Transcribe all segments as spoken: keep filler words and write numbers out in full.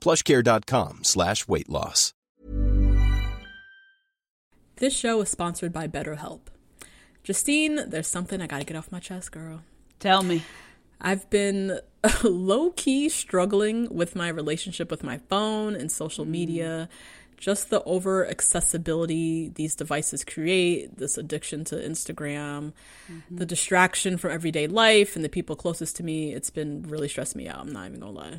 PlushCare.com slash weight loss. This show is sponsored by BetterHelp. Justine, there's something I gotta get off my chest, girl. Tell me. I've been low-key struggling with my relationship with my phone and social media. Just the over-accessibility these devices create, this addiction to Instagram, mm-hmm. the distraction from everyday life and the people closest to me. It's been really stressing me out. I'm not even gonna lie.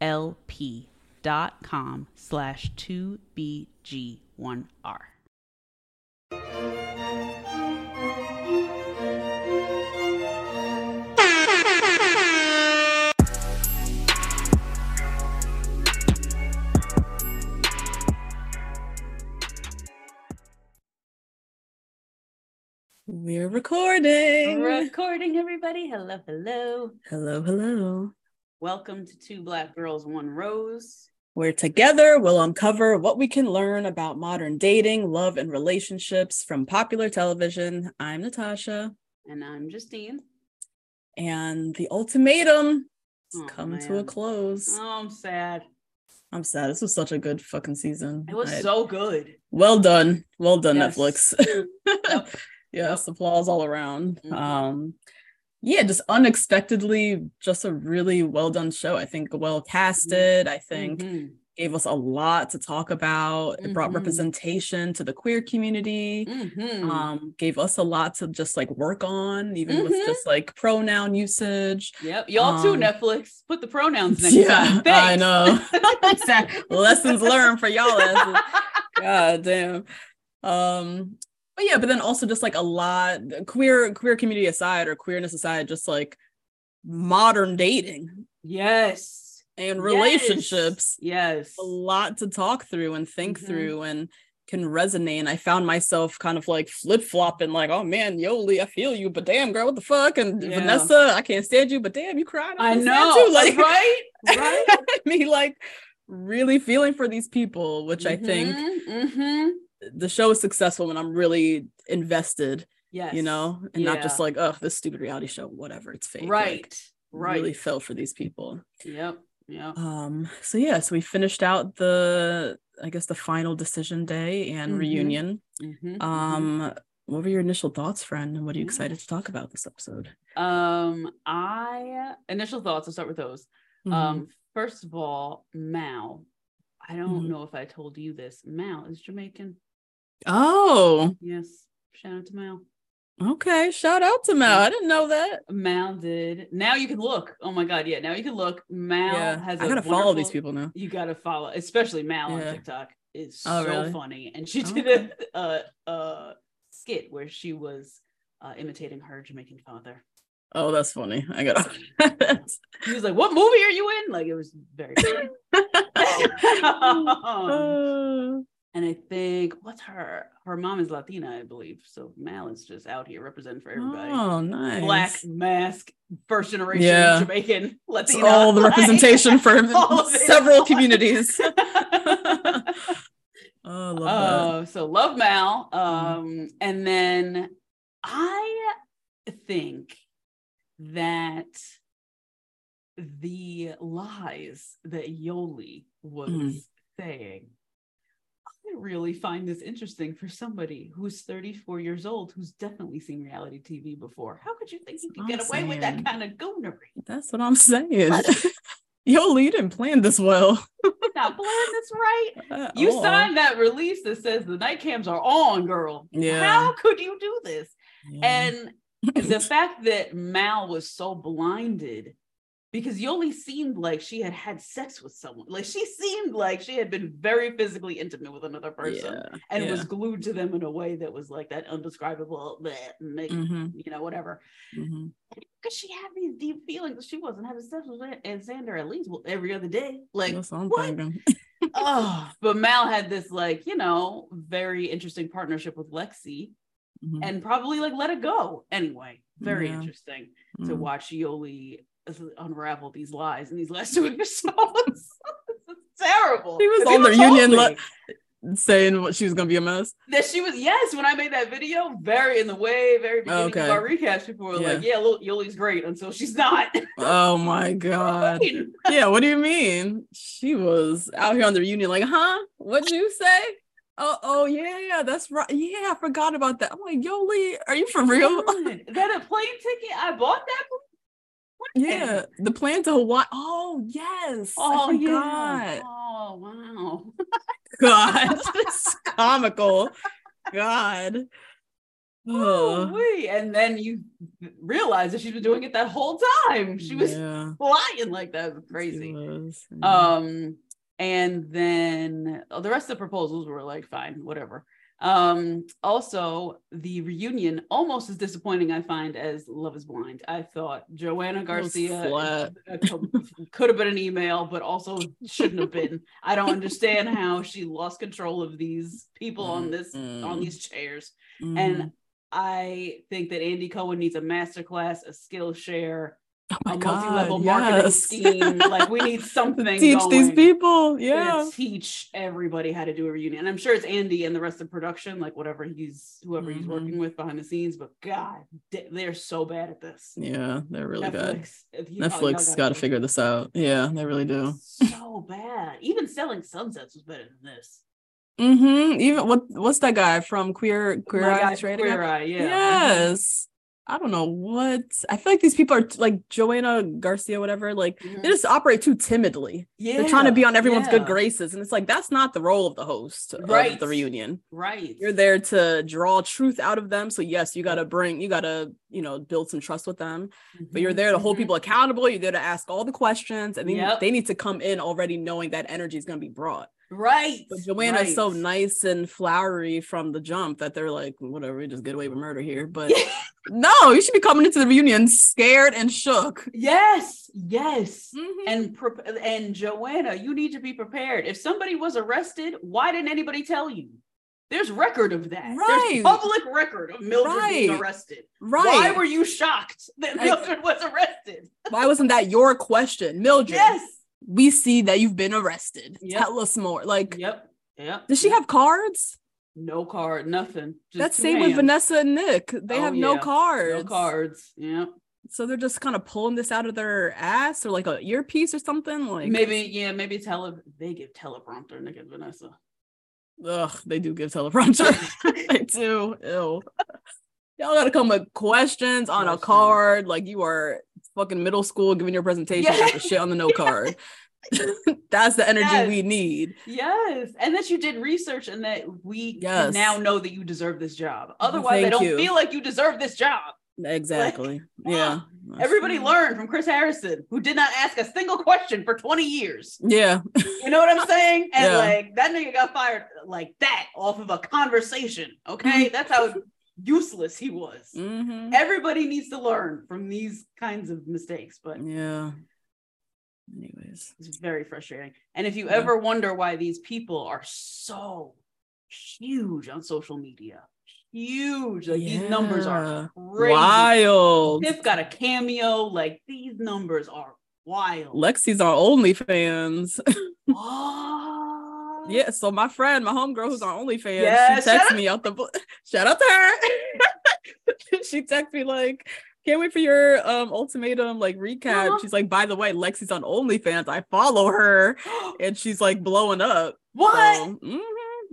L P dot com slash two B G one R. We're recording. We're recording, everybody. Hello, hello. Hello, hello. Welcome to Two Black Girls, One Rose. Where together we'll uncover what we can learn about modern dating, love, and relationships from popular television. I'm Natasha. And I'm Justine. And The Ultimatum has oh, come man. to a close. Oh, I'm sad. I'm sad. This was such a good fucking season. It was I, so good. Well done. Well done, yes. Netflix. Yep. Yes, applause all around. Mm-hmm. Um Yeah, just unexpectedly, just a really well done show. I think well casted. I think mm-hmm. gave us a lot to talk about. It mm-hmm. brought representation to the queer community. Mm-hmm. Um, gave us a lot to just like work on, even mm-hmm. with just like pronoun usage. Yep, y'all um, too. Netflix, put the pronouns next yeah, time. Thanks. I know. Exactly. Lessons learned for y'all. God damn. Um. But yeah, but then also just like a lot queer queer community aside or queerness aside, just like modern dating. Yes. And relationships. Yes. A lot to talk through and think mm-hmm. through and can resonate. And I found myself kind of like flip-flopping, like, oh man, Yoli, I feel you, but damn, girl, what the fuck? And yeah. Vanessa, I can't stand you, but damn, you cried. I, I know. Too. Like, right? Right? I mean, like really feeling for these people, which mm-hmm. I think. Mm-hmm. The show is successful when I'm really invested Yes. You know, and yeah. not just like, oh, this stupid reality show, whatever, it's fake. Right. Like, right. Really feel for these people. Yep. Yeah. Um, so yeah, so we finished out the, I guess, the final decision day and mm-hmm. reunion. Mm-hmm. Um, mm-hmm. What were your initial thoughts, friend? And what are you excited to talk about this episode? Um, I, initial thoughts, I'll start with those. Mm-hmm. Um, first of all, Mao, I don't mm-hmm. know if I told you this. Mao is Jamaican. Oh. Yes. Shout out to Mao. Okay, shout out to Mal. I didn't know that. Mal did. Now you can look. Oh my God, yeah. Now you can look. Mal yeah. has. I gotta wonderful, follow these people now. You gotta follow, especially Mal yeah. on TikTok. It's oh, so really? funny, and she oh, did a, a, a skit where she was uh, imitating her Jamaican father. Oh, that's funny. I gotta. She was like, "What movie are you in?" Like, it was very funny. um, And I think, what's her? Her mom is Latina, I believe. So Mal is just out here representing for everybody. Oh, nice. Black, mask, first generation yeah. Jamaican, Latina. It's all the representation like, for several communities. Oh, love uh, that. So love Mal. Um, mm. And then I think that the lies that Yoli was mm. saying, I really find this interesting for somebody who's thirty-four years old, who's definitely seen reality T V before. How could you think you could get away saying. with that kind of goonery? That's what I'm saying. Yo, you didn't plan this well. You're not planning this right. Uh, you oh. signed that release that says the night cams are on, girl. Yeah. How could you do this? Yeah. And the fact that Mal was so blinded, because Yoli seemed like she had had sex with someone. Like, she seemed like she had been very physically intimate with another person yeah, and yeah. was glued to them in a way that was like that undescribable, bleh, make, mm-hmm. you know, whatever. Because mm-hmm. she had these deep feelings that she wasn't having sex with Xander at least well, every other day. Like, what? Oh, but Mal had this, like, you know, very interesting partnership with Lexi mm-hmm. and probably like let it go anyway. Very yeah. interesting mm-hmm. to watch Yoli unravel these lies in these last two episodes. It's terrible. She was on the reunion li- saying what she was gonna be a mess. That she was, yes, when I made that video, very in the way, very beginning okay. of our recaps, people were yeah. like, yeah, L- Yoli's great until she's not. Oh my God. Yeah, what do you mean? She was out here on the reunion, like, huh? What'd you say? Oh, oh yeah, that's right. Yeah, I forgot about that. I'm like, Yoli, are you for real? That a plane ticket? I bought that. Yeah, the plan to Hawaii. Oh yes. Oh yeah. Oh wow. God, it's comical. God. Oh, and then you realize that she's been doing it that whole time. She was yeah. lying like that. It was crazy. Was, yeah. Um, and then oh, the rest of the proposals were like fine, whatever. Um, also, the reunion almost as disappointing, I find, as Love is Blind. I thought Joanna Garcia could have been an email, but also shouldn't have been. I don't understand how she lost control of these people mm-hmm. on this on these chairs. Mm-hmm. And I think that Andy Cohen needs a masterclass, a Skillshare, oh a multi-level God, marketing yes. scheme. Like, we need something teach going. These people yeah teach everybody how to do a reunion. And I'm sure it's Andy and the rest of production, like whatever he's whoever mm-hmm. he's working with behind the scenes, but God, they're so bad at this. Yeah, they're really Netflix, bad. You, Netflix oh, gotta figure it. This out. Yeah, they really do. So bad. Even Selling Sunsets was better than this. Mm-hmm. Even what what's that guy from Queer Queer My Eye, guy, Queer Eye yeah. yes mm-hmm. I don't know what, I feel like these people are t- like Joanna Garcia, whatever, like mm-hmm. they just operate too timidly. Yeah. They're trying to be on everyone's yeah. good graces. And it's like, that's not the role of the host right. of the reunion. Right. You're there to draw truth out of them. So yes, you got to bring, you got to, you know, build some trust with them, mm-hmm. but you're there to hold mm-hmm. people accountable. You're there to ask all the questions, and then yep. they need to come in already knowing that energy is going to be brought. Right. But Joanna right. is so nice and flowery from the jump that they're like, whatever, we just get away with murder here. But no, you should be coming into the reunion scared and shook. Yes, yes. Mm-hmm. And pre- and Joanna, you need to be prepared. If somebody was arrested, why didn't anybody tell you? There's record of that. Right. There's public record of Mildred right. being arrested. Right. Why were you shocked that Mildred I, was arrested? Why wasn't that your question, Mildred? Yes. We see that you've been arrested. Yep. Tell us more. Like, yep. Yep. Does she yep. have cards? no card, nothing. Just that's same hands. With Vanessa and Nick. They oh, have yeah. no cards. No cards. Yeah. So they're just kind of pulling this out of their ass, or like an earpiece or something. Like maybe, yeah, maybe tele. They give teleprompter, Nick and Vanessa. Ugh, they do give teleprompter. They do. Ew. Y'all gotta come with questions on questions. A card, like you are fucking middle school giving your presentation. Yeah. Shit on the no card. That's the energy yes. we need. Yes, and that you did research, and that we yes. now know that you deserve this job. Otherwise, Thank they don't you. feel like you deserve this job. Exactly. Like, yeah. That's Everybody true. learned from Chris Harrison, who did not ask a single question for twenty years. Yeah. You know what I'm saying? And yeah. like that nigga got fired like that off of a conversation. Okay, that's how useless he was. Mm-hmm. Everybody needs to learn from these kinds of mistakes. But yeah. Anyways, it's very frustrating. And if you yeah. ever wonder why these people are so huge on social media, huge, like yeah. these numbers are crazy. Wild. Tiff got a cameo. Like these numbers are wild. Lexi's our OnlyFans. Yeah, so my friend, my homegirl who's on OnlyFans, yeah, she texts me out the blue. Shout out to her. She texts me like, can't wait for your um ultimatum like recap. Uh-huh. She's like, by the way, Lexi's on OnlyFans. I follow her and she's like blowing up. What? So, mm-hmm.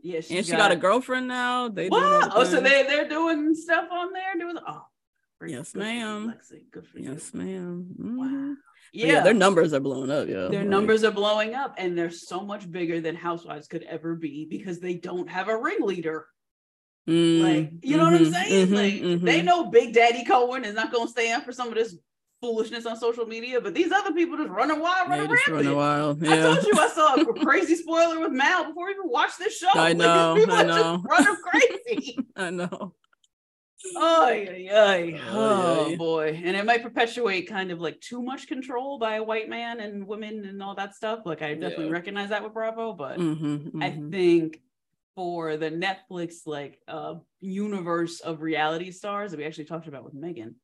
Yeah, she and she got, got a girlfriend now. They what? Oh, so they they're doing stuff on there. Doing oh, yes, good ma'am. You, Lexi. Good for yes, you. ma'am. Mm-hmm. Wow. Yeah. yeah, their numbers are blowing up. Yeah, their like, numbers are blowing up, and they're so much bigger than Housewives could ever be because they don't have a ringleader. Mm, like you know mm-hmm, what I'm saying? Mm-hmm, like mm-hmm. They know Big Daddy Cohen is not going to stand for some of this foolishness on social media, but these other people just running wild, running rampant. Run yeah. I told you I saw a crazy spoiler with Mal before we even watched this show. I know, like, people I know. Are just running crazy. I know. Oh, ay, ay. Oh, oh boy. And it might perpetuate kind of like too much control by a white man and women and all that stuff. Like I definitely yeah. recognize that with Bravo, but mm-hmm, mm-hmm. I think for the Netflix like uh universe of reality stars that we actually talked about with Megan.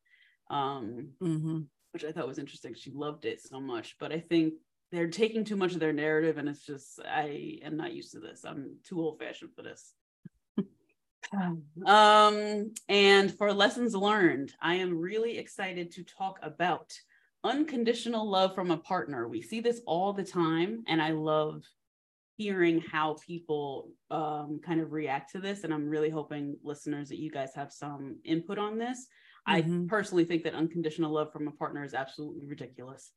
Um, mm-hmm. Which I thought was interesting. She loved it so much, but I think they're taking too much of their narrative, and it's just I am not used to this. I'm too old-fashioned for this. um, and for lessons learned, I am really excited to talk about unconditional love from a partner. We see this all the time, and I love hearing how people um, kind of react to this. And I'm really hoping, listeners, that you guys have some input on this. I mm-hmm. personally think that unconditional love from a partner is absolutely ridiculous.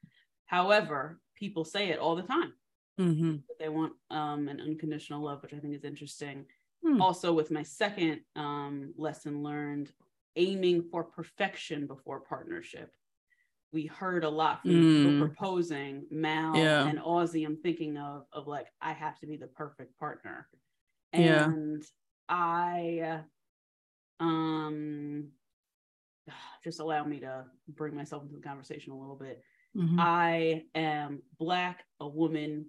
However, people say it all the time. Mm-hmm. That they want um, an unconditional love, which I think is interesting. Mm. Also, with my second um, lesson learned, aiming for perfection before partnership. We heard a lot from mm. people proposing, Mal yeah. and Aussie, I'm thinking of, of like, I have to be the perfect partner. And yeah. I... um. just allow me to bring myself into the conversation a little bit. Mm-hmm. I am Black, a woman,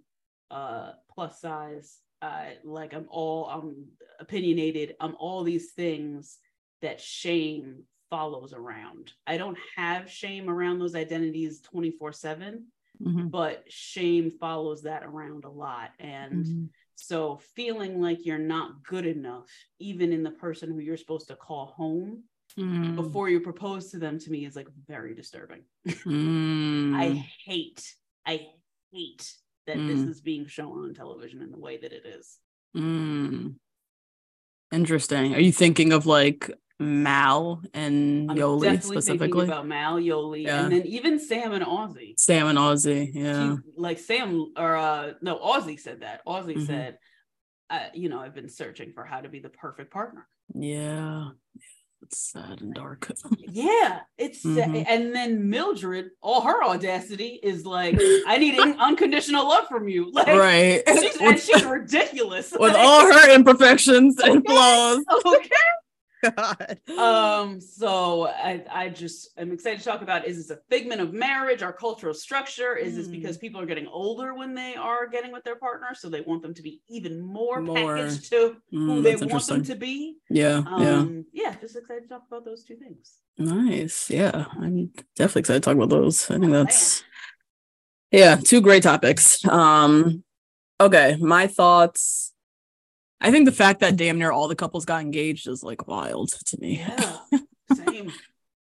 uh, plus size. Uh, like I'm all, I'm opinionated. I'm all these things that shame follows around. I don't have shame around those identities twenty-four seven, mm-hmm. but shame follows that around a lot. And mm-hmm. so feeling like you're not good enough, even in the person who you're supposed to call home, Mm. before you propose to them, to me is like very disturbing. mm. I hate I hate that mm. this is being shown on television in the way that it is. mm. Interesting. Are you thinking of like Mal and I'm Yoli definitely specifically thinking about Mal, Yoli, yeah. and then even Sam and Aussie Sam and Aussie yeah. She's, like Sam or uh no Aussie said that Aussie mm-hmm. said uh, you know, I've been searching for how to be the perfect partner. Yeah. It's sad and dark. Yeah, it's mm-hmm. and then Mildred, all her audacity is like, I need unconditional love from you. Like, right, she's, and she's ridiculous with like, all her imperfections okay, and flaws. Okay. God. Um. So I, I just am excited to talk about: is this a figment of marriage, our cultural structure? Is mm. this because people are getting older when they are getting with their partner, so they want them to be even more, more. packaged to mm, who they want them to be? Yeah. Um, yeah. Yeah. Just excited to talk about those two things. Nice. Yeah, I'm definitely excited to talk about those. I think oh, that's man. yeah, two great topics. Um. Okay, my thoughts. I think the fact that damn near all the couples got engaged is like wild to me. Yeah, same.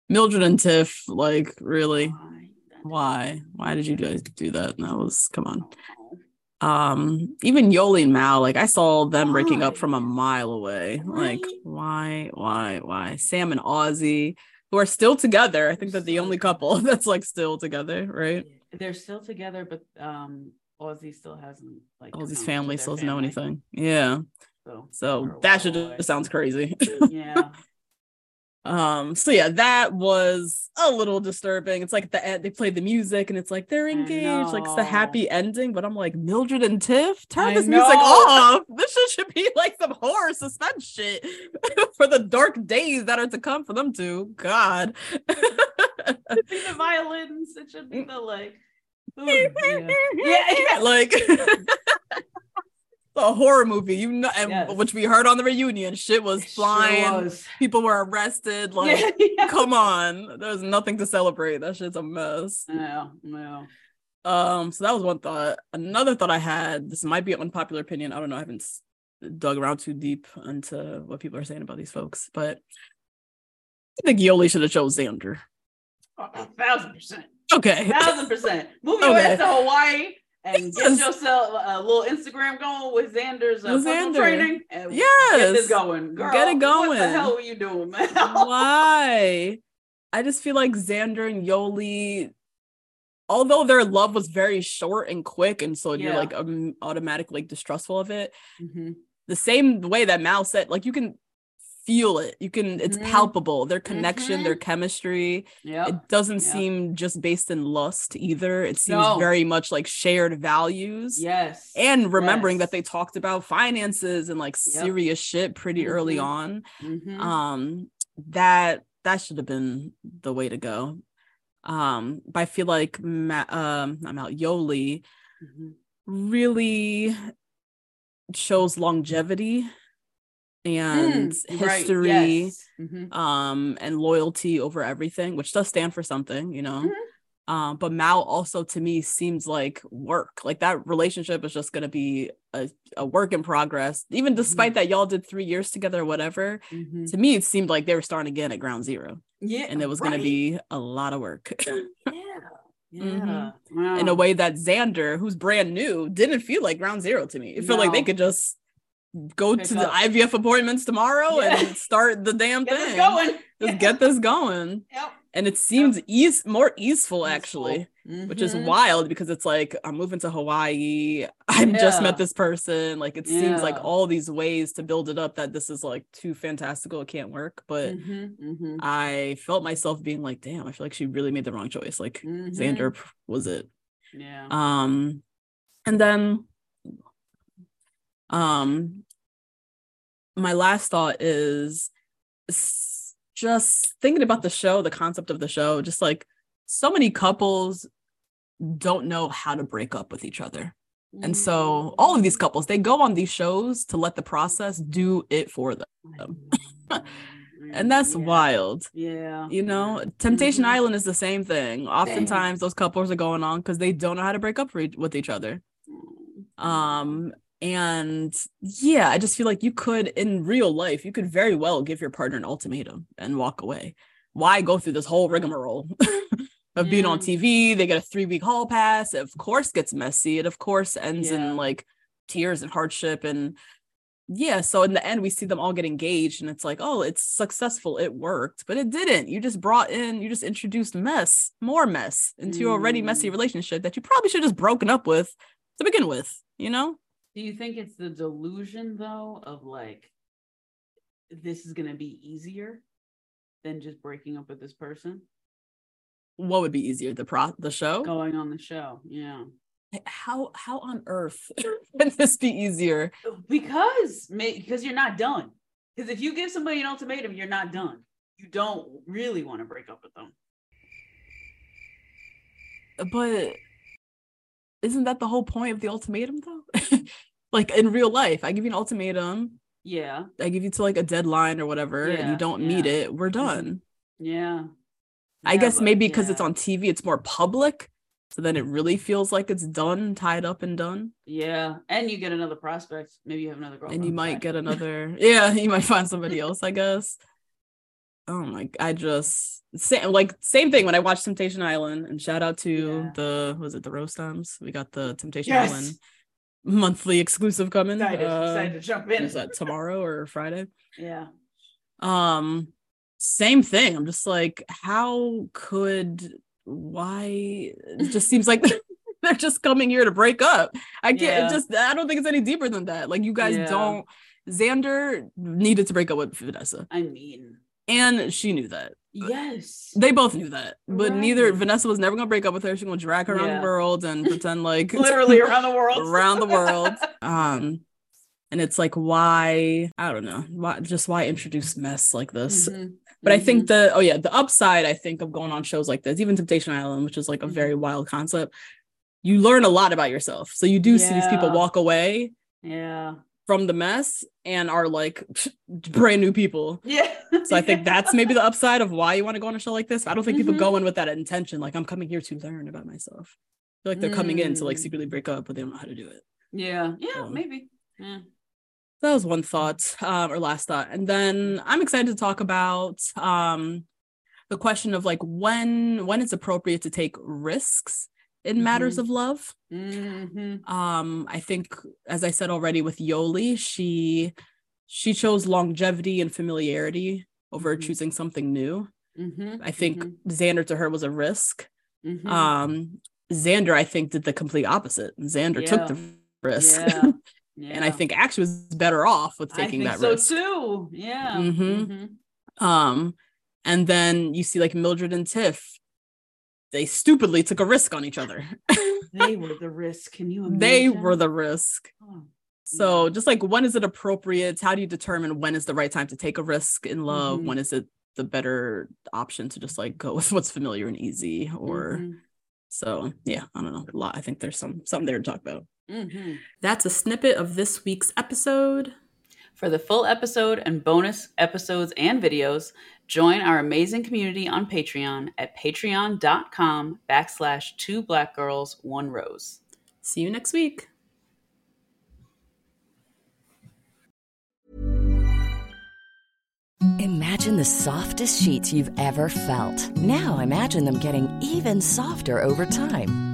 Mildred and Tiff, like, really? Why? Why? Why did you guys do that? And that was, come on. Um, even Yoli and Mal, like, I saw them why? breaking up from a mile away. Right? Like, why, why, why? Sam and Ozzy, who are still together. I think they're the only couple that's like still together, right? They're still together, but um, Ozzy still hasn't, like, Ozzy's family still doesn't know anything. Yeah. So, so that should away. just sounds crazy. Yeah. Um, so yeah, that was a little disturbing. It's like at the end they played the music and it's like they're engaged, like it's the happy ending, but I'm like, Mildred and Tiff, turn I this know. music off. This shit should be like some horror suspense shit for the dark days that are to come for them two. God. It should be the violins, it should be the like ooh, yeah. yeah, yeah, like a horror movie, you know, and yes. which we heard on the reunion. Shit was flying. Sure was. People were arrested. Like, yeah, yeah. Come on, there's nothing to celebrate. That shit's a mess. No, no. Um, so that was one thought. Another thought I had. This might be an unpopular opinion. I don't know. I haven't dug around too deep into what people are saying about these folks, but I think Yoli should have chose Xander. Oh, a thousand percent. Okay, a thousand percent. Moving okay. to Hawaii. And get yourself a little Instagram going with Xander's uh, Xander. training. And yes. Get this going, girl. Get it going. What the hell were you doing, man? Why? I just feel like Xander and Yoli, although their love was very short and quick, and so yeah. you're like um, automatically like, distrustful of it. Mm-hmm. The same way that Mal said, like you can feel it. You can, it's mm-hmm. palpable. Their connection, mm-hmm. their chemistry. Yep. It doesn't yep. seem just based in lust either. It seems no. very much like shared values. Yes. And remembering yes. that they talked about finances and like yep. serious shit pretty mm-hmm. early on. Mm-hmm. Um, that that should have been the way to go. Um, but I feel like Ma- um I'm out Yoli mm-hmm. really shows longevity and mm, history right, yes. mm-hmm. um and loyalty over everything, which does stand for something, you know. Mm-hmm. um but Mal also to me seems like work, like that relationship is just going to be a, a work in progress, even despite mm-hmm. that y'all did three years together or whatever. Mm-hmm. To me it seemed like they were starting again at ground zero, yeah, and it was right. going to be a lot of work. Yeah. Yeah. Mm-hmm. Wow. In a way that Xander, who's brand new, didn't feel like ground zero to me. It felt no. like they could just go Pick to up. the I V F appointments tomorrow yeah. and start the damn get thing. This going. Just yeah. get this going. Yep. And it seems yep. ease more easeful actually, mm-hmm. which is wild because it's like I'm moving to Hawaii. I yeah. just met this person. Like it yeah. seems like all these ways to build it up that this is like too fantastical. It can't work. But mm-hmm, mm-hmm. I felt myself being like, damn, I feel like she really made the wrong choice. Like mm-hmm. Xander was it. Yeah. Um, and then. Um, my last thought is just thinking about the show, the concept of the show, just like so many couples don't know how to break up with each other. Mm-hmm. And so all of these couples, they go on these shows to let the process do it for them. And that's yeah. wild. Yeah. You know, yeah. Temptation mm-hmm. Island is the same thing. Oftentimes Dang. those couples are going on because they don't know how to break up re- with each other. Um, And yeah, I just feel like you could, in real life, you could very well give your partner an ultimatum and walk away. Why go through this whole rigmarole of being yeah. on T V? They get a three-week hall pass. It of course gets messy. It of course ends yeah. in like tears and hardship. And yeah, so in the end, we see them all get engaged and it's like, oh, it's successful. It worked, but it didn't. You just brought in, you just introduced mess, more mess into mm. your already messy relationship that you probably should have just broken up with to begin with, you know? Do you think it's the delusion, though, of like, this is going to be easier than just breaking up with this person? What would be easier? The pro- the show? Going on the show, yeah. How how on earth can this be easier? Because because you're not done. Because if you give somebody an ultimatum, you're not done. You don't really want to break up with them. But isn't that the whole point of the ultimatum, though? Like in real life, I give you an ultimatum. Yeah. I give you to like a deadline or whatever, yeah, and you don't yeah. meet it. We're done. Yeah. I yeah, guess maybe because yeah. it's on T V, it's more public. So then it really feels like it's done, tied up and done. Yeah. And you get another prospect. Maybe you have another girlfriend. And you might get another. Yeah. You might find somebody else, I guess. Oh my, I just, same, like same thing when I watched Temptation Island, and shout out to yeah. the, was it the roast times? We got the Temptation yes. Island monthly exclusive coming. Excited, uh, excited to jump in. Is that tomorrow or Friday? Yeah. Um, same thing. I'm just like, how could... why it just seems like they're just coming here to break up. I can't yeah. just I don't think it's any deeper than that. Like you guys yeah. don't Xander needed to break up with Vanessa. I mean, and she knew that. Yes, they both knew that, but right. neither Vanessa was never gonna break up with her. She's gonna drag her yeah. around the world and pretend like literally around the world around the world um and it's like, why? I don't know. Why, just why introduce mess like this? Mm-hmm. But mm-hmm. I think the, oh yeah, the upside, I think, of going on shows like this, even Temptation Island, which is like a mm-hmm. very wild concept, you learn a lot about yourself. So you do yeah. see these people walk away yeah. from the mess and are like brand new people. Yeah. So I think that's maybe the upside of why you want to go on a show like this. I don't think mm-hmm. people go in with that intention. Like, I'm coming here to learn about myself. I feel like they're mm. coming in to like secretly break up, but they don't know how to do it. Yeah. Yeah, so, maybe. Yeah. That was one thought, um, or last thought. And then I'm excited to talk about um, the question of like when when it's appropriate to take risks in mm-hmm. matters of love. Mm-hmm. Um, I think, as I said already with Yoli, she she chose longevity and familiarity over mm-hmm. choosing something new. Mm-hmm. I think mm-hmm. Xander to her was a risk. Mm-hmm. Um, Xander, I think, did the complete opposite. Xander yeah. took the risk. Yeah. Yeah. And I think actually was better off with taking I think that so risk. So too, yeah. Mm-hmm. Mm-hmm. Um, and then you see like Mildred and Tiff, they stupidly took a risk on each other. They were the risk. Can you imagine? They were the risk. Oh, so yeah. just like, when is it appropriate? How do you determine when is the right time to take a risk in love? Mm-hmm. When is it the better option to just like go with what's familiar and easy? Or mm-hmm. so yeah, I don't know. A lot. I think there's some something there to talk about. Mm-hmm. That's a snippet of this week's episode. For the full episode and bonus episodes and videos, join our amazing community on Patreon at patreon.com backslash two black girls, one rose. See you next week. Imagine the softest sheets you've ever felt. Now imagine them getting even softer over time.